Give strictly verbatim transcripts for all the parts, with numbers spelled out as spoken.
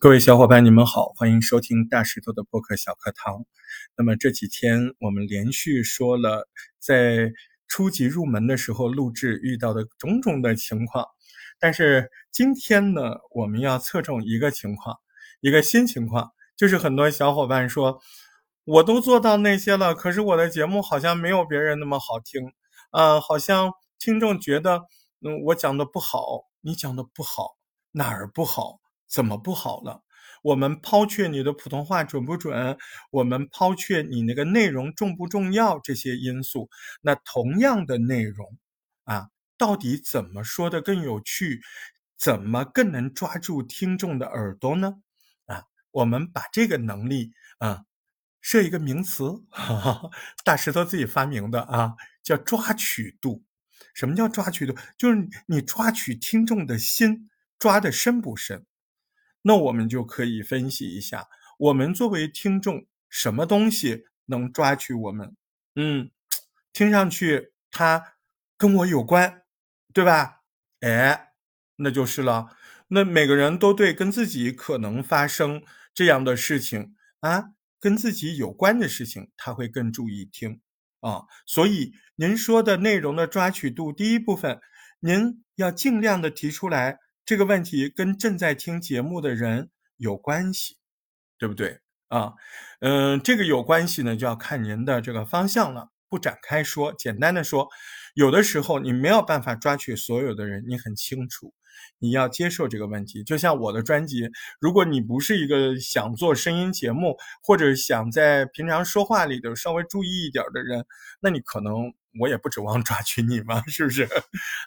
各位小伙伴，你们好，欢迎收听大石头的播客小课堂。那么这几天我们连续说了在初级入门的时候录制遇到的种种的情况，但是今天呢，我们要侧重一个情况，一个新情况，就是很多小伙伴说，我都做到那些了，可是我的节目好像没有别人那么好听，呃，好像听众觉得嗯，我讲的不好，你讲的不好，哪儿不好？怎么不好了？我们抛却你的普通话准不准，我们抛却你那个内容重不重要这些因素，那同样的内容啊，到底怎么说的更有趣，怎么更能抓住听众的耳朵呢？啊，我们把这个能力啊，设一个名词，哈哈，大石头自己发明的啊，叫抓取度。什么叫抓取度？就是你抓取听众的心，抓得深不深？那我们就可以分析一下，我们作为听众，什么东西能抓取我们？嗯，听上去它跟我有关，对吧？哎，那就是了。那每个人都对跟自己可能发生这样的事情啊，跟自己有关的事情，他会更注意听啊。所以您说的内容的抓取度，第一部分，您要尽量的提出来。这个问题跟正在听节目的人有关系，对不对啊？嗯，这个有关系呢，就要看您的这个方向了，不展开说。简单的说，有的时候你没有办法抓取所有的人，你很清楚，你要接受这个问题。就像我的专辑，如果你不是一个想做声音节目，或者想在平常说话里头稍微注意一点的人，那你可能我也不指望抓取你嘛，是不是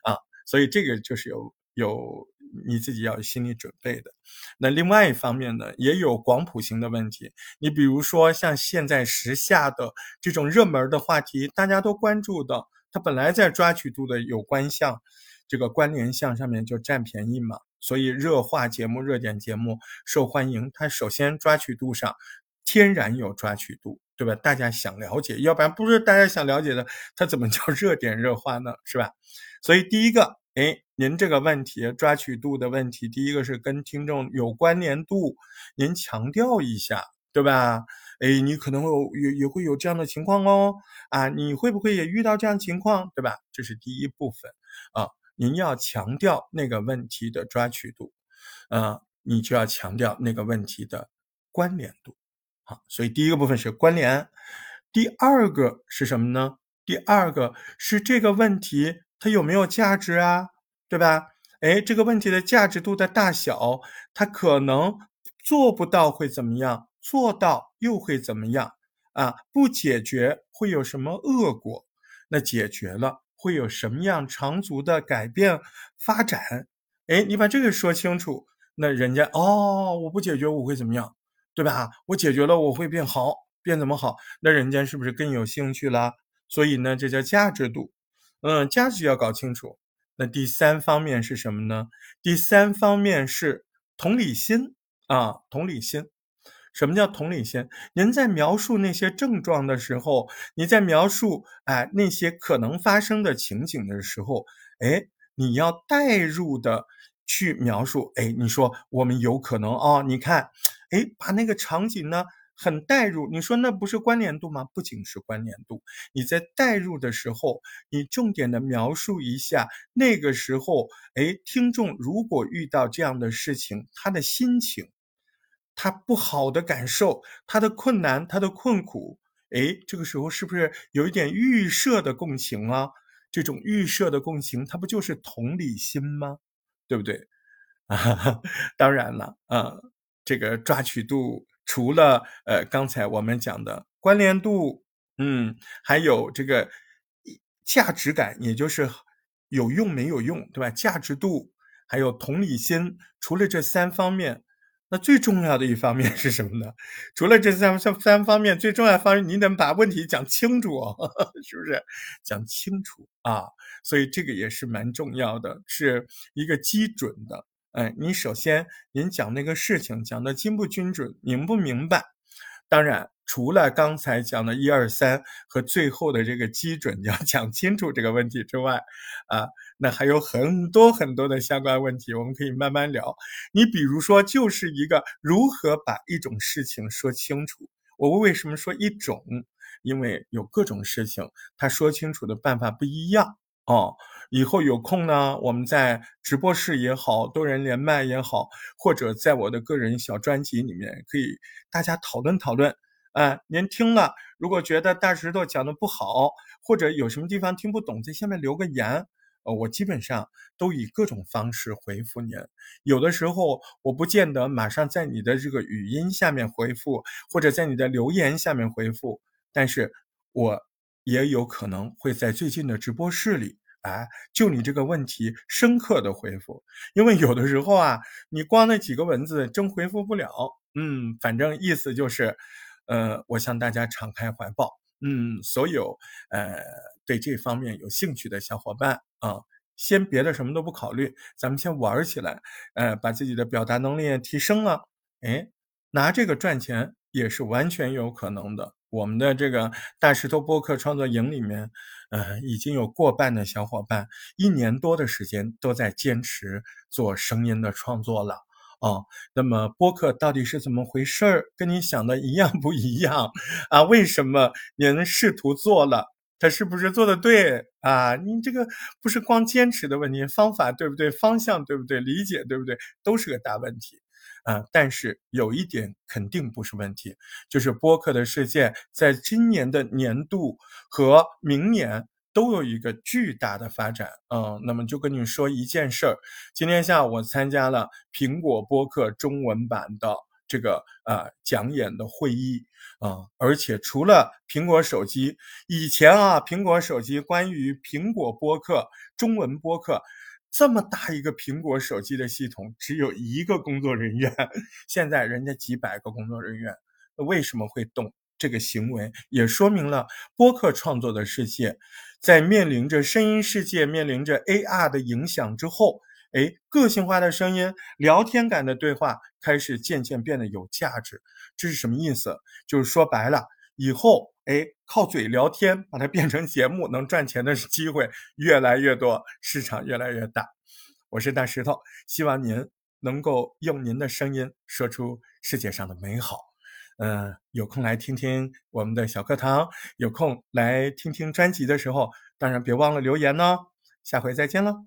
啊？所以这个就是有有。你自己要有心理准备的。那另外一方面呢，也有广谱型的问题。你比如说像现在时下的这种热门的话题，大家都关注的，它本来在抓取度的有关项，这个关联项上面就占便宜嘛。所以热话节目、热点节目受欢迎，它首先抓取度上天然有抓取度，对吧？大家想了解，要不然不是大家想了解的，它怎么叫热点热话呢？是吧？所以第一个，哎，您这个问题抓取度的问题，第一个是跟听众有关联度，您强调一下，对吧？哎，你可能会有也会有这样的情况哦，啊，你会不会也遇到这样情况，对吧？这是第一部分啊，您要强调那个问题的抓取度，啊，你就要强调那个问题的关联度，啊，所以第一个部分是关联，第二个是什么呢？第二个是这个问题。它有没有价值啊？对吧？诶，这个问题的价值度的大小，它可能做不到会怎么样，做到又会怎么样啊？不解决会有什么恶果？那解决了会有什么样长足的改变发展？诶，你把这个说清楚，那人家哦，我不解决我会怎么样，对吧？我解决了我会变好，变怎么好？那人家是不是更有兴趣啦？所以呢，这叫价值度。嗯，价值要搞清楚。那第三方面是什么呢？第三方面是同理心啊，同理心。什么叫同理心？您在描述那些症状的时候，你在描述哎那些可能发生的情景的时候，哎，你要带入的去描述。哎，你说我们有可能哦，你看，哎，把那个场景呢。很带入，你说那不是关联度吗？不仅是关联度，你在带入的时候，你重点的描述一下那个时候，哎，听众如果遇到这样的事情，他的心情，他不好的感受，他的困难，他的困苦，哎，这个时候是不是有一点预设的共情啊？这种预设的共情，它不就是同理心吗？对不对？啊，当然了，啊，这个抓取度。除了呃刚才我们讲的关联度，嗯，还有这个价值感，也就是有用没有用，对吧？价值度还有同理心，除了这三方面，那最重要的一方面是什么呢？除了这三三方面，最重要的方面，你得把问题讲清楚哦，是不是？讲清楚啊，所以这个也是蛮重要的，是一个基准的。哎，你首先您讲那个事情讲的精不精准，明不明白？当然，除了刚才讲的一二三和最后的这个基准要讲清楚这个问题之外，啊，那还有很多很多的相关问题，我们可以慢慢聊。你比如说，就是一个如何把一种事情说清楚。我为什么说一种？因为有各种事情，它说清楚的办法不一样。哦，以后有空呢，我们在直播室也好，多人连麦也好，或者在我的个人小专辑里面，可以大家讨论讨论。呃，您听了，如果觉得大石头讲的不好，或者有什么地方听不懂，在下面留个言。呃，我基本上都以各种方式回复您。有的时候我不见得马上在你的这个语音下面回复，或者在你的留言下面回复，但是我也有可能会在最近的直播室里，哎，就你这个问题深刻的回复。因为有的时候啊，你光那几个文字真回复不了。嗯，反正意思就是，呃，我向大家敞开怀抱。嗯，所有呃对这方面有兴趣的小伙伴啊，先别的什么都不考虑，咱们先玩起来，呃，把自己的表达能力提升了，哎，拿这个赚钱也是完全有可能的。我们的这个大石头播客创作营里面，呃，已经有过半的小伙伴一年多的时间都在坚持做声音的创作了。哦，那么播客到底是怎么回事儿？跟你想的一样不一样啊？为什么您试图做了，他是不是做的对啊？你这个不是光坚持的问题，方法对不对？方向对不对？理解对不对？都是个大问题。啊，但是有一点肯定不是问题，就是播客的世界在今年的年度和明年都有一个巨大的发展。嗯，那么就跟你说一件事儿，今天下午我参加了苹果播客中文版的这个呃讲演的会议啊、呃，而且除了苹果手机，以前啊苹果手机关于苹果播客中文播客。这么大一个苹果手机的系统，只有一个工作人员，现在人家几百个工作人员，为什么会动这个行为？也说明了播客创作的世界，在面临着声音世界面临着 A R 的影响之后，哎，个性化的声音、聊天感的对话开始渐渐变得有价值。这是什么意思？就是说白了，以后哎，靠嘴聊天把它变成节目能赚钱的机会越来越多，市场越来越大。我是大石头，希望您能够用您的声音说出世界上的美好。嗯、呃，有空来听听我们的小课堂，有空来听听专辑的时候，当然别忘了留言哦。下回再见了。